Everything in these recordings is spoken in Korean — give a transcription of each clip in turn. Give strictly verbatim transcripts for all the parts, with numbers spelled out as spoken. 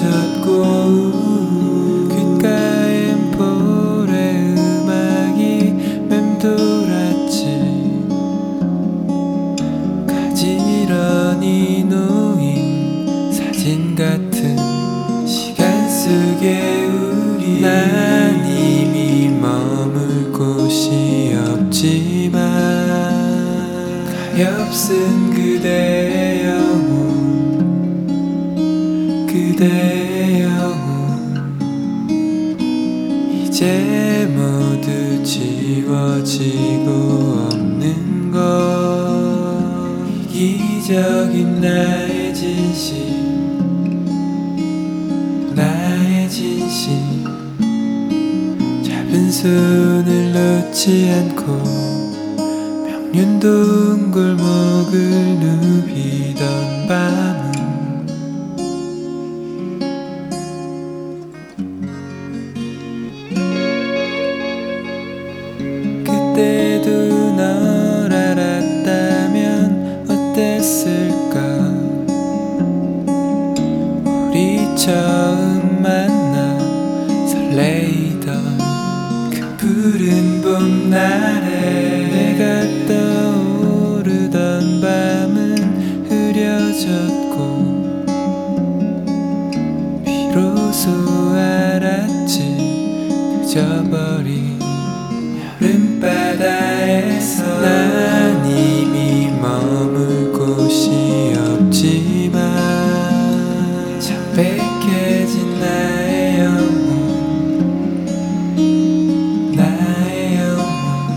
젖고 귓가엔 볼의 음악이 맴돌았지. 가지런히 놓인 사진 같은 시간 속에 우리, 난 이미 머물 곳이 없지만 가엾은 그대의 영혼, 그대의 영혼 이제 모두 지워지고 없는 것. 이기적인 나의 진심, 나의 진심 잡은 손을 놓지 않고 명륜동 골목을 누비던 밤은 그때도 널 알았다면 어땠을까. 우리 처음 만나 설레이던 그 푸른 봄날에 내가 떠오르던 밤은 흐려졌고 비로소 알았지. 그저버린 바다에서 난 이미 머물 곳이 없지만 창백해진 나의 영혼, 나의 영혼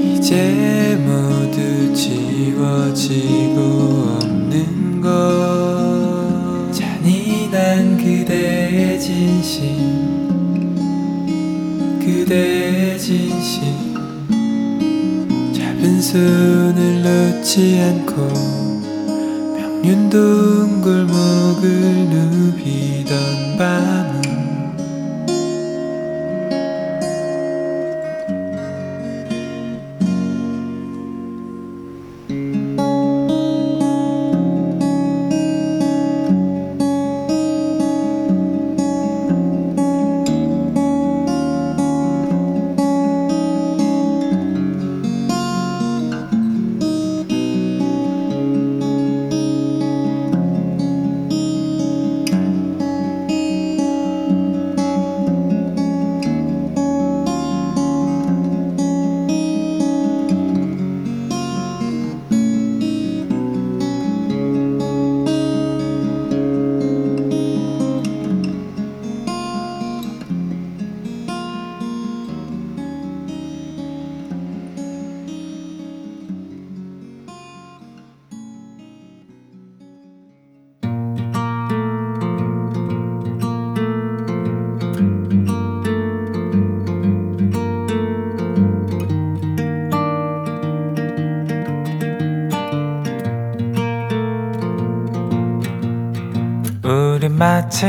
이제 모두 지워지고 없는 것. 잔인한 그대의 진심, 그대의 진심 잡은 손을 놓지 않고 명륜동 골목을 누비던 밤은 마치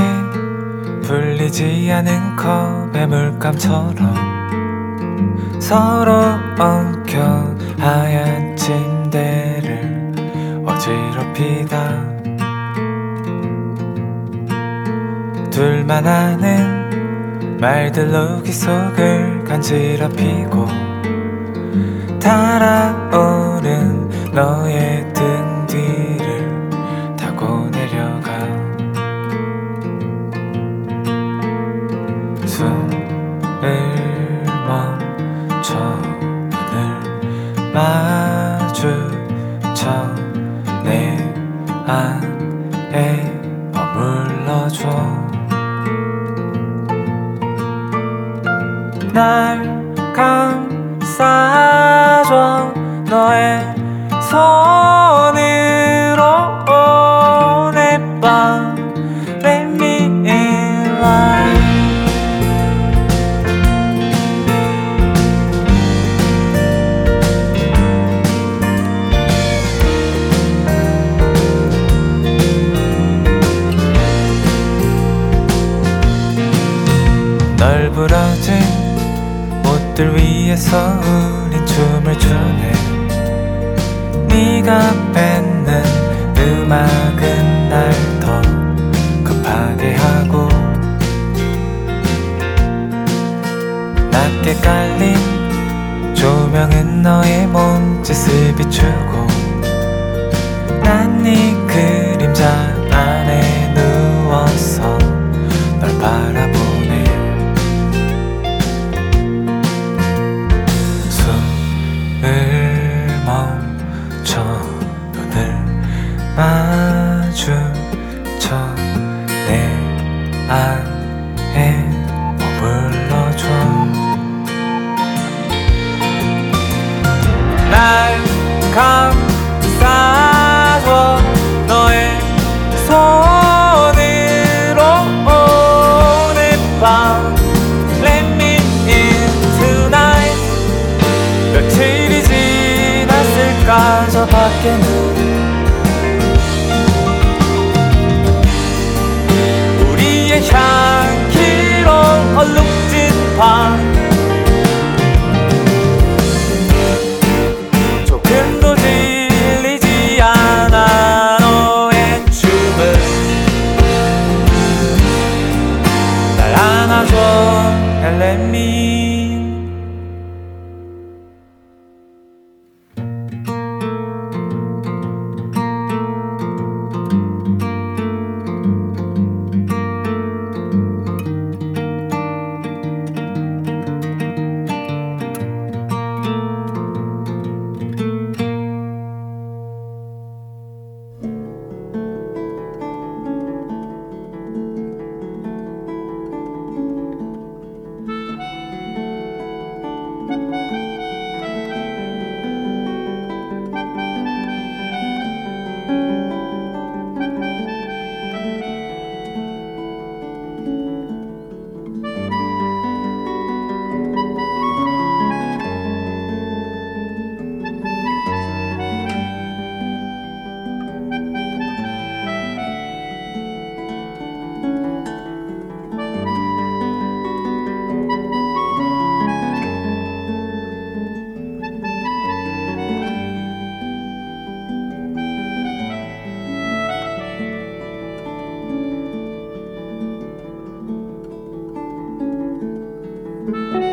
불리지 않은 컵의 물감처럼 서로 엉켜 하얀 침대를 어지럽히다. 둘만 아는 말들로 귓속을 간지럽히고 달아오른 너의 등 뒤를 타고 내려가. 숨을 멈춰 눈을 마주쳐 내 안에 머물러줘. 날 감싸줘 너의 손으로 내 밤 Let me in life. 부러진 옷들 위에서 우린 춤을 추네. 네가 뱉는 음악은 날 더 멈춰 내 안에 머물러줘. 날 감싸줘 너의 손으로 오늘 밤 Let me in tonight. 며칠이 지났을까 저 밖에 눈 향기로 얼룩진 밤 조금도 질리지 않아 너의 춤은. 날 안아줘 and let me thank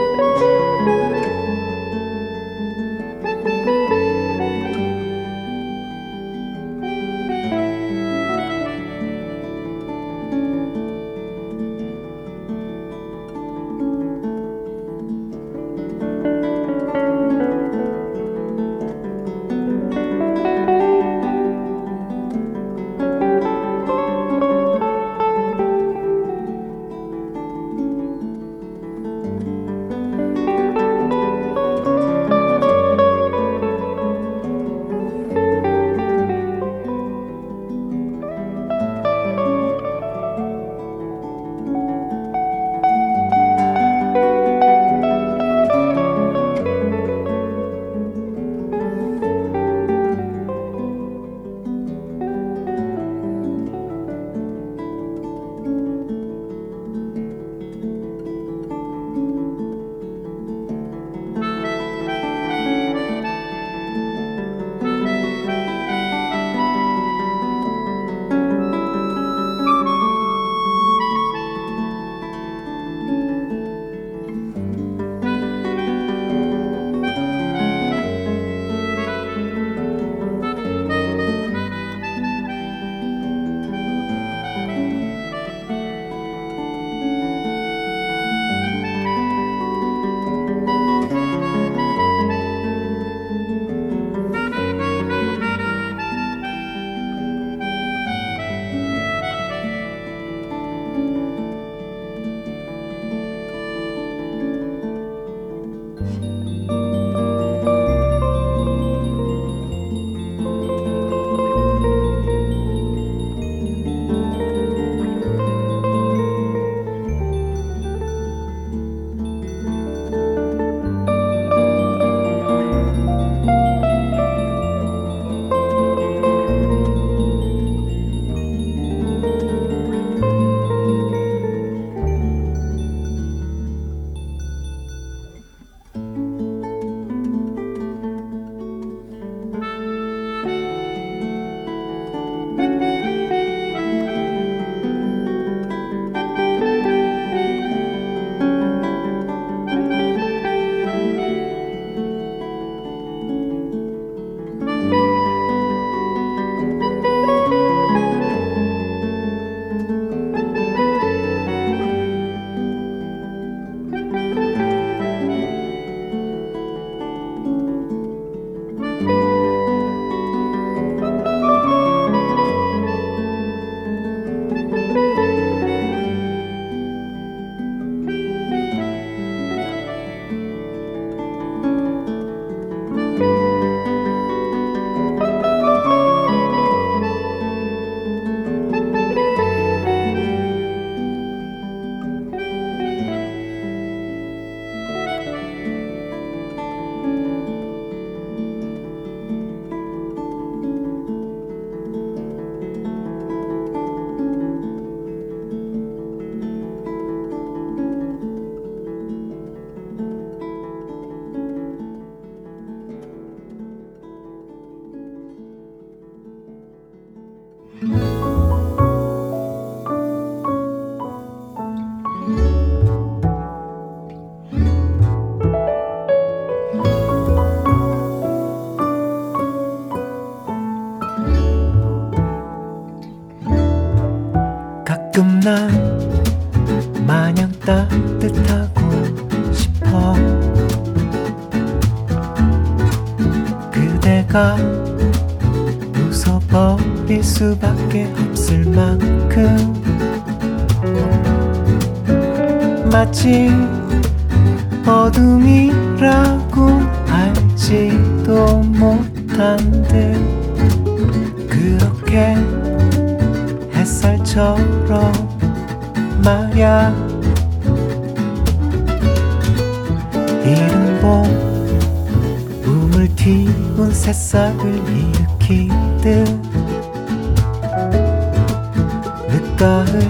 you. 가끔 난 마냥 따뜻하고 싶어. 그대가 웃어버릴 수밖에 없을 만큼 마치 어둠이라고 알지도 못한 듯 그렇게 햇살처럼 말야. 이른 봄 우물 튀운 새싹을 일으키듯 늦가을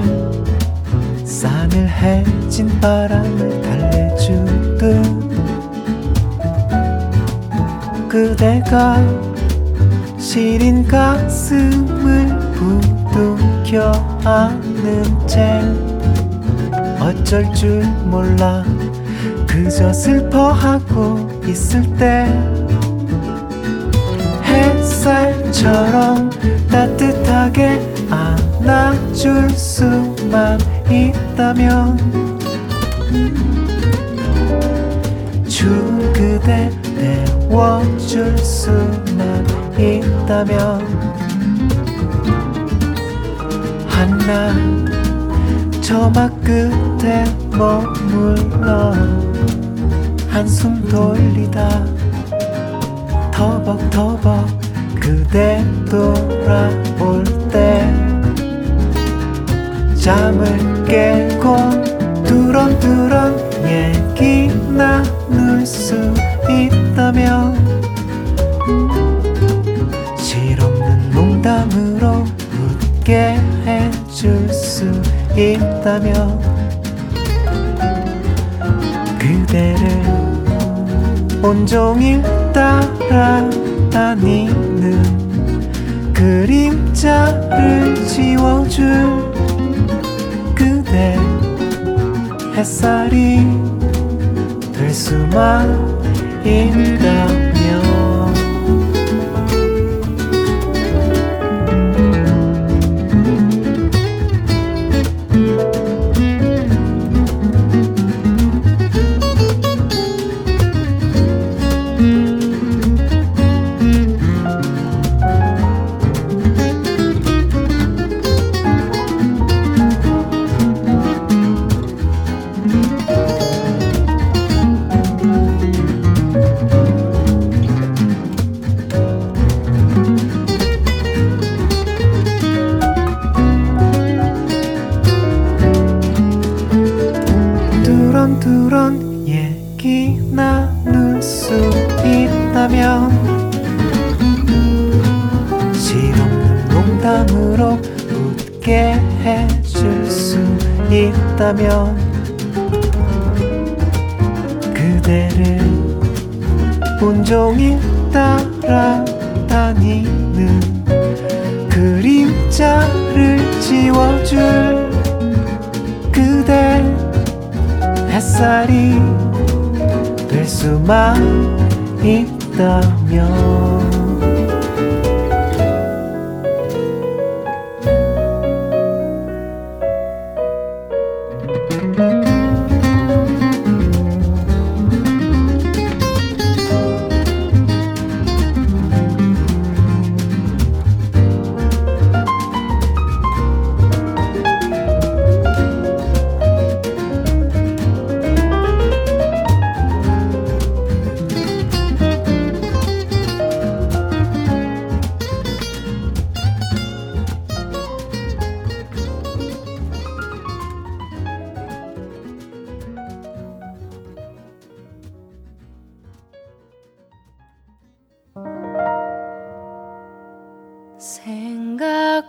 싸늘해진 바람을 달래주듯 그대가 시린 가슴을 부둥켜 안은 채 어쩔 줄 몰라 그저 슬퍼하고 있을 때 햇살처럼 따뜻하게 안아줄 수만 있다면 추운 그대 데워줄 수만 있다면 한낮 저막 끝에 머물러 한숨 돌리다 터벅터벅 그대 돌아올 때 잠을 깨고 두런두런 얘기 나눌 수 있다면 실없는 농담으로 웃게 해줄 수 있다면 그대를 온종일 따라다니는 그림자를 지워줄 그대 햇살이 될 수만 있다면 두런두런 얘기 나눌 수 있다면 실없는 농담으로 웃게 해줄 수 있다면 그대를 온종일 따라다니는 그림자를 지워줄 그대 햇살이 될 수만 있다면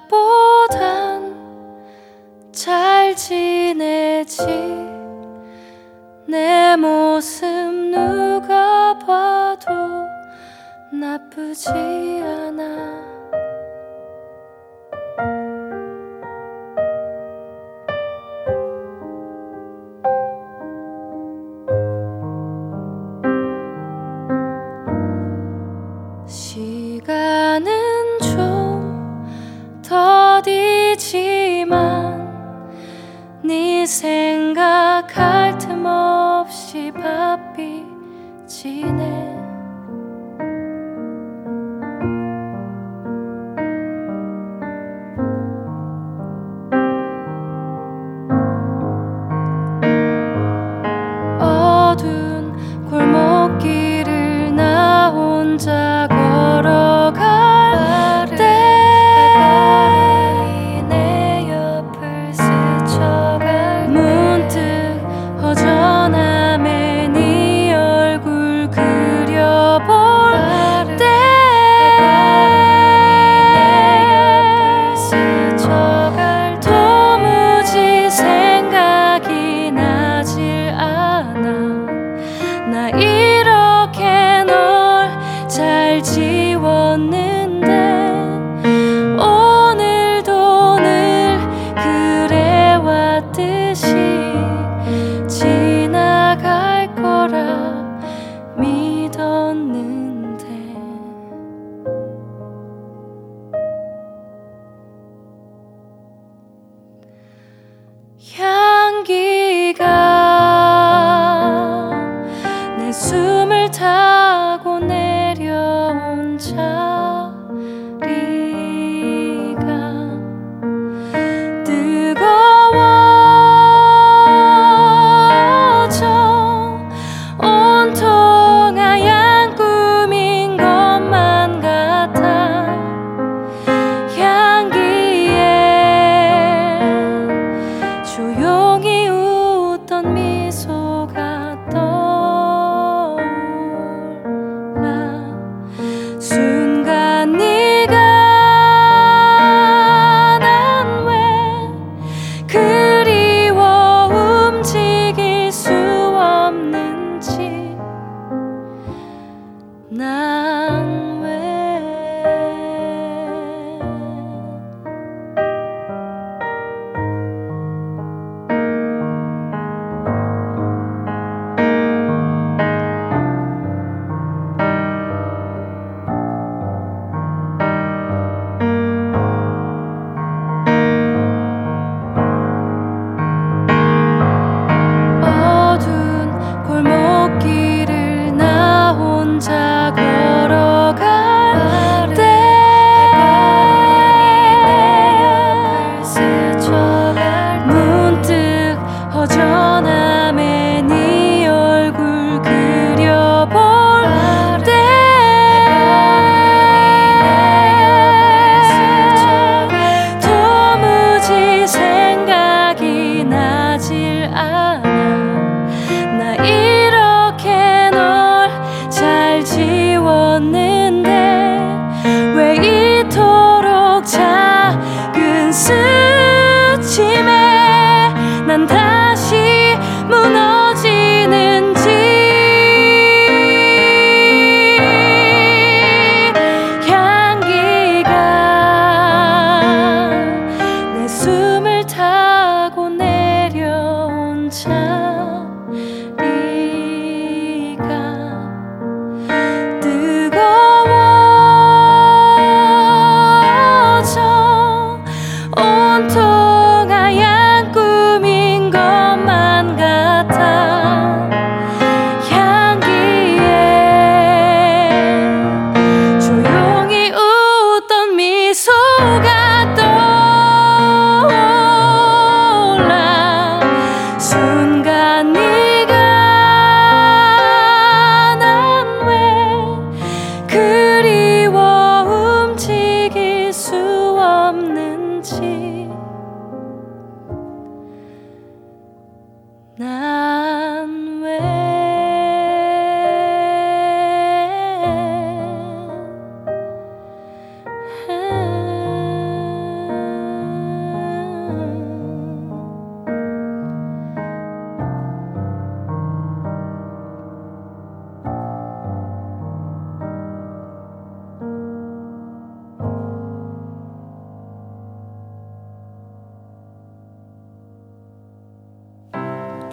생각보단 잘 지내지 내 모습 누가 봐도 나쁘지 않아. 시간은 좀 더디지만 지내?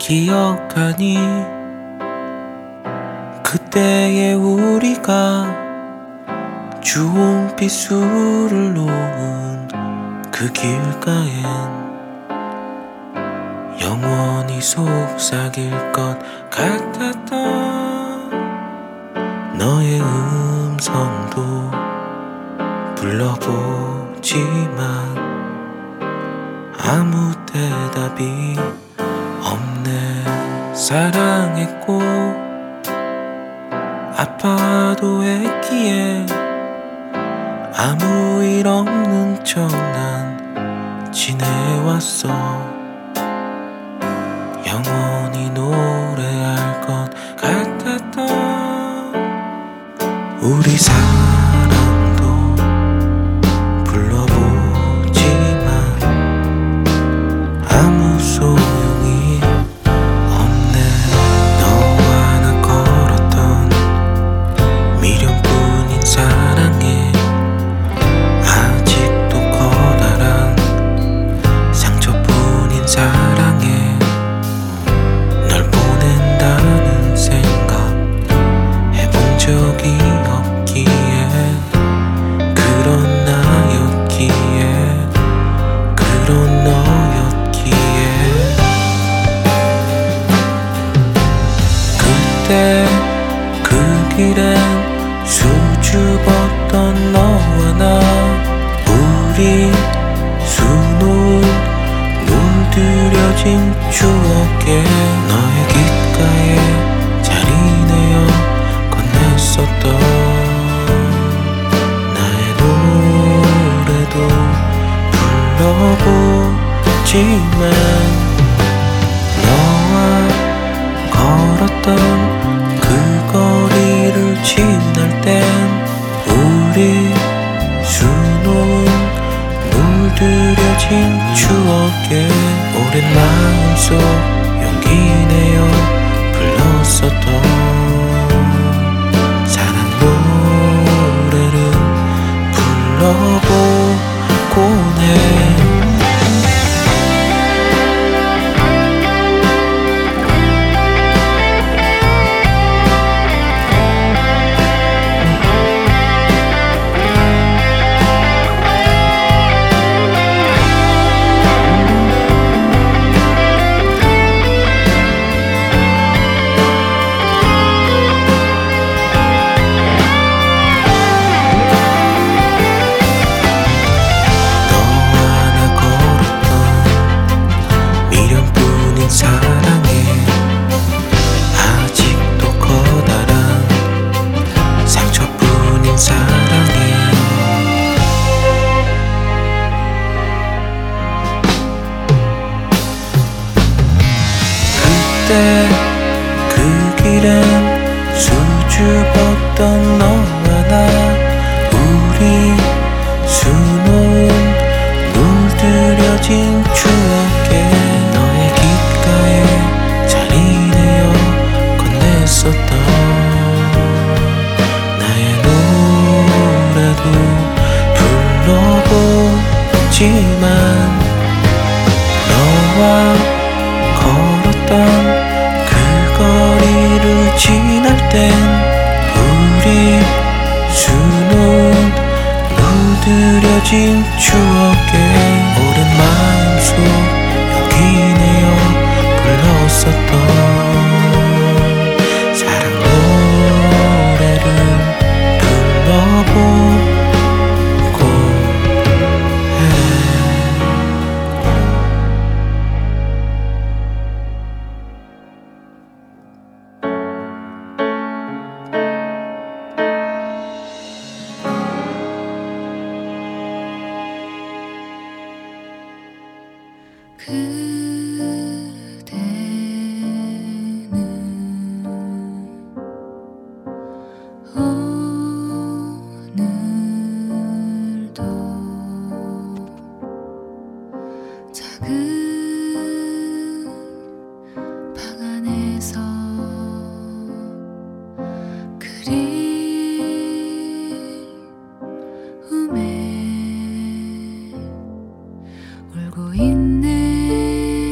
기억하니 그때의 우리가 주홍빛 술을 놓은 그 길가엔 영원히 속삭일 것 같았던 너의 음성도 불러보지만 아무 대답이 없네. 사랑했고 아파도 했기에 아무 일 없는 척 난 지내왔어. 영원히 노래할 것 같았던 우리 사랑도 불러보지만 아무 소용이 없네. 너와 나 걸었던 미련뿐인 사랑에 아직도 커다란 상처뿐인 사랑에 적이 없기에 그런 나였기에 그런 너였기에 그때 그 길엔 수줍었던 너와 나 우리 수놓은 물들여진 추억에 너의 귓가에 썼던 나의 노래도 불러보지만 너와 걸었던 그 거리를 지날 땐 우리 수놓은 물들여진 추억에 오랜 마음속 용기내어 불렀었던 불러보곤 해. 그 길엔 수줍었던 너와 나 우리 수놓은 물들여진 추억에 너의 귓가에 자리내어 건넸었던 나의 노래도 불러보지만 너와 걸었던 거리를 지날 땐 우리 수놓은 물들여진 추억에 오랜 마음속 용기내어 불렀었던 사랑 노래를 불러보고 해. 울고 있네.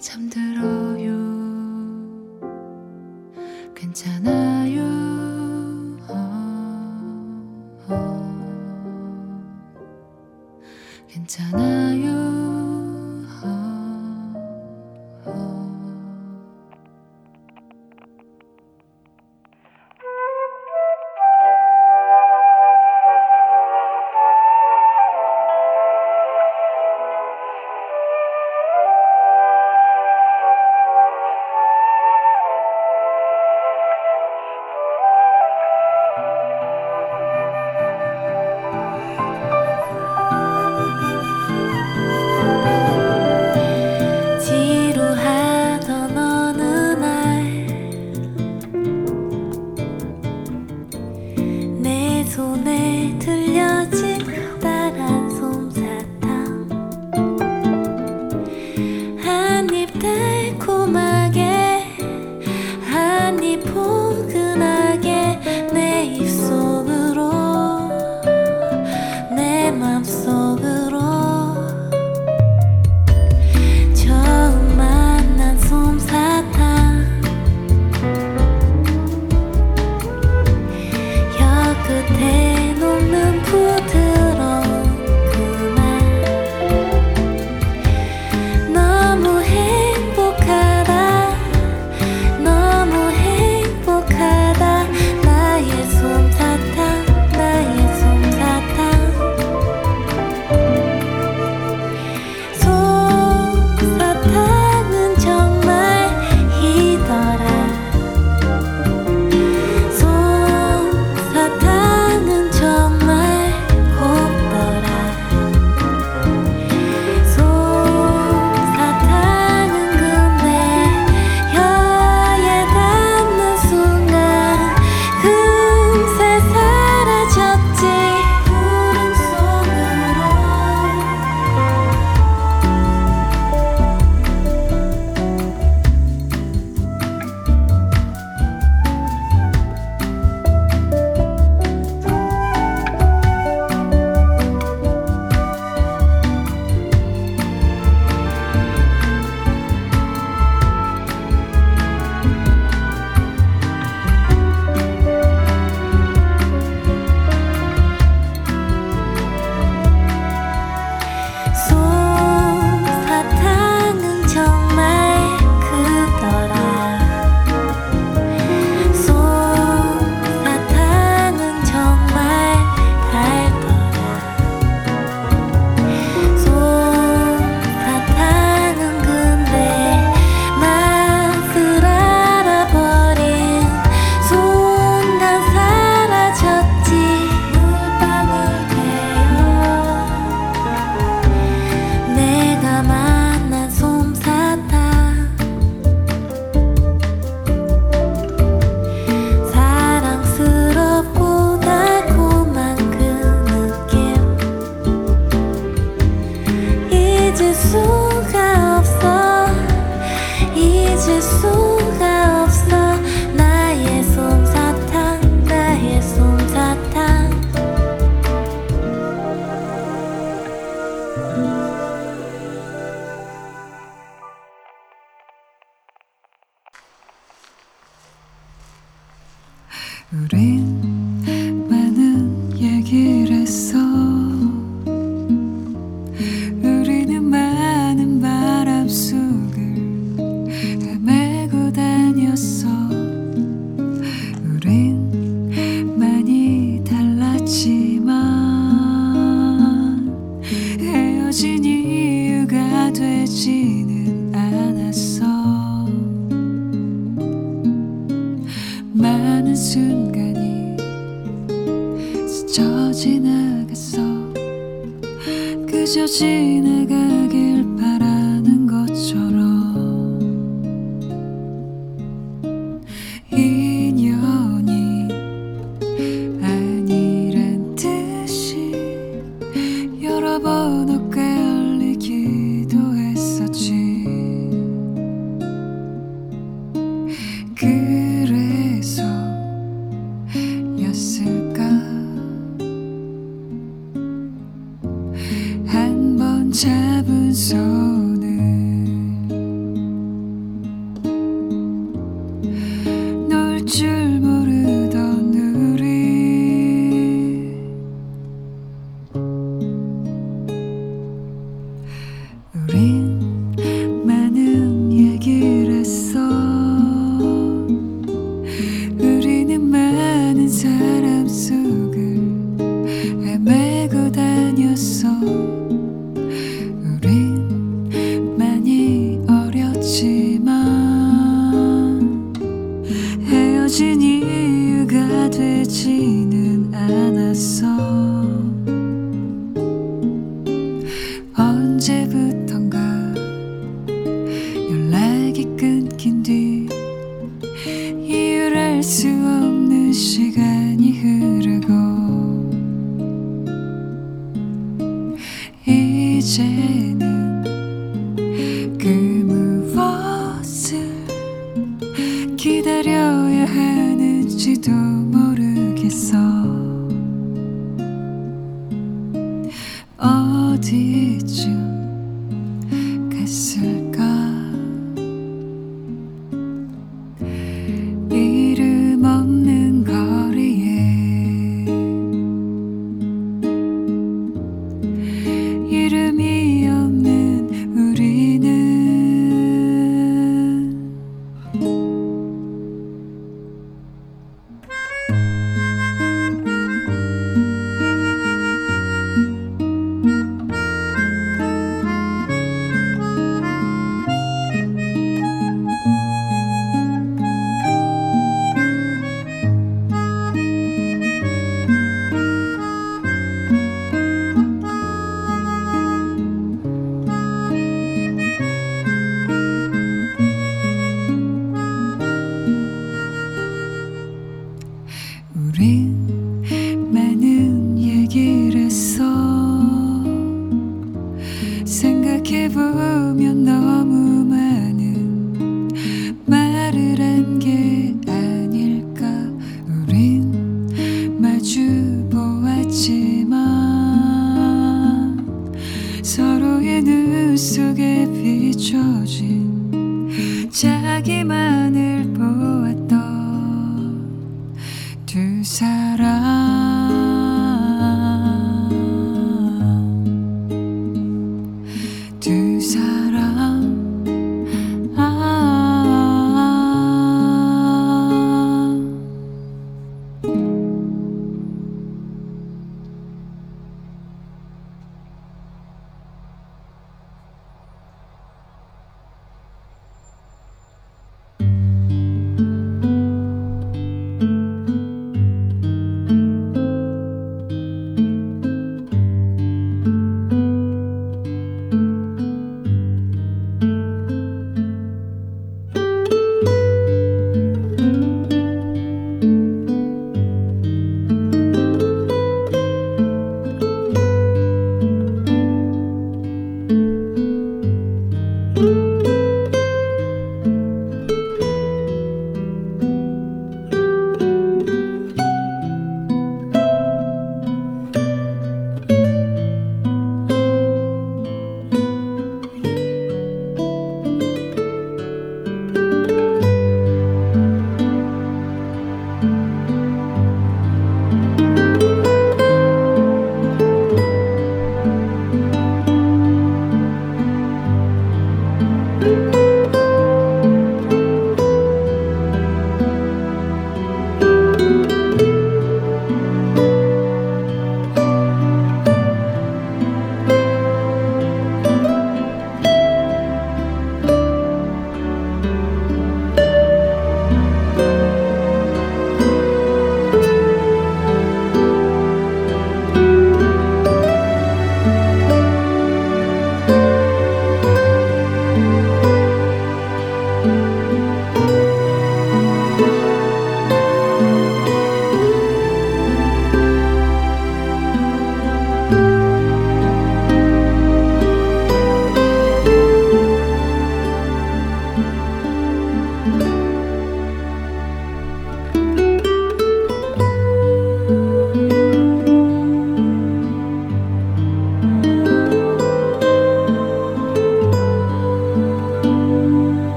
사탕은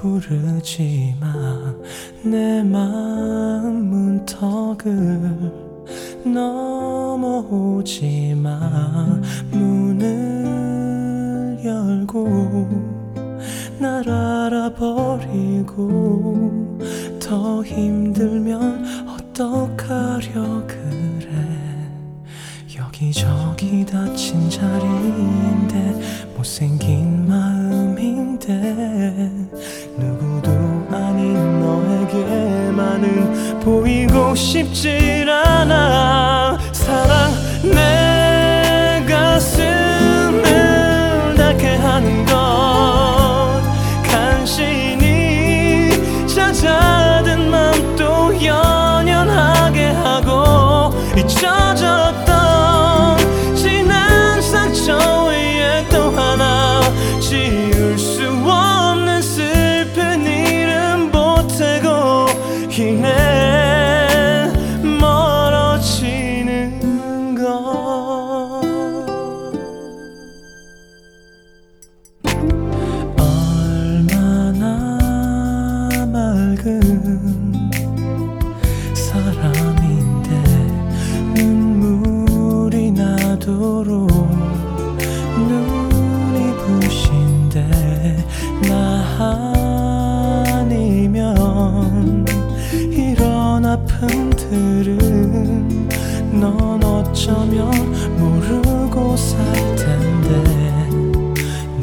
부르지 마. 내 마음 문턱을 넘어오지 마. 문을 열고 날 알아버리고 더 힘들면 어떡하려 그래. 여기저기 다친 자리인데 못생긴 마음인데 누구도 아닌 너에게만은 보이고 싶질 않아. 사랑 내 가슴을 닿게 하는 것 간신히 찾아든 맘 또 연연하게 하고 잊혀졌던 지난 상처 지울 수 없는 슬픈 이름 보태고 이내 멀어지는 것. 얼마나 맑은 사람인데 눈물이 나도록 나 아니면 이런 아픔들은 넌 어쩌면 모르고 살 텐데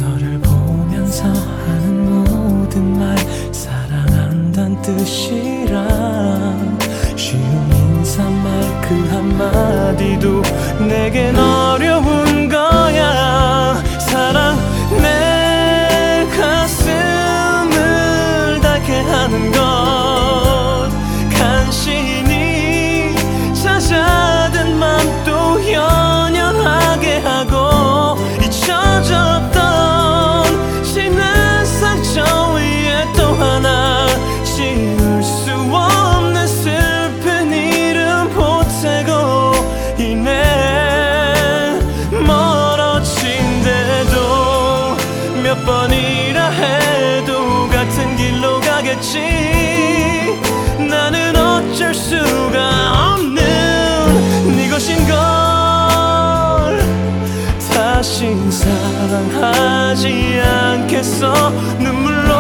너를 보면서 하는 모든 말 사랑한단 뜻이랑 쉬운 인사말 그 한마디도 내겐 어려운 거야. 사랑 내 하는 것 간신히 찾아든 맘 또 연연하게 하고 잊혀졌던 지난 상처 위에 또 하나 지울 수 없는 슬픈 이름 보태고 이내 멀어진대도 몇 번이라 해도 같은 길로 나는 어쩔 수가 없는 네 것인 걸 다신 사랑하지 않겠어. 눈물로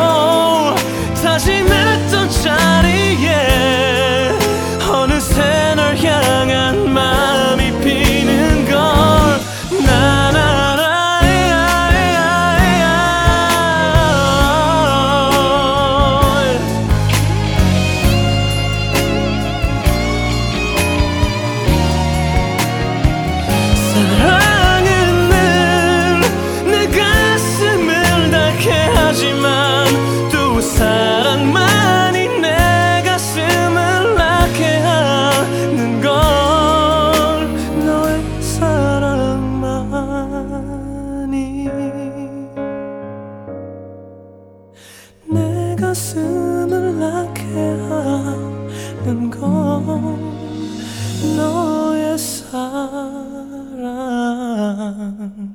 다짐했던 자리에 어느새 널 향한 마음이 피는 걸 난 알아. 가슴을 낳게 하는 건 너의 사랑뿐.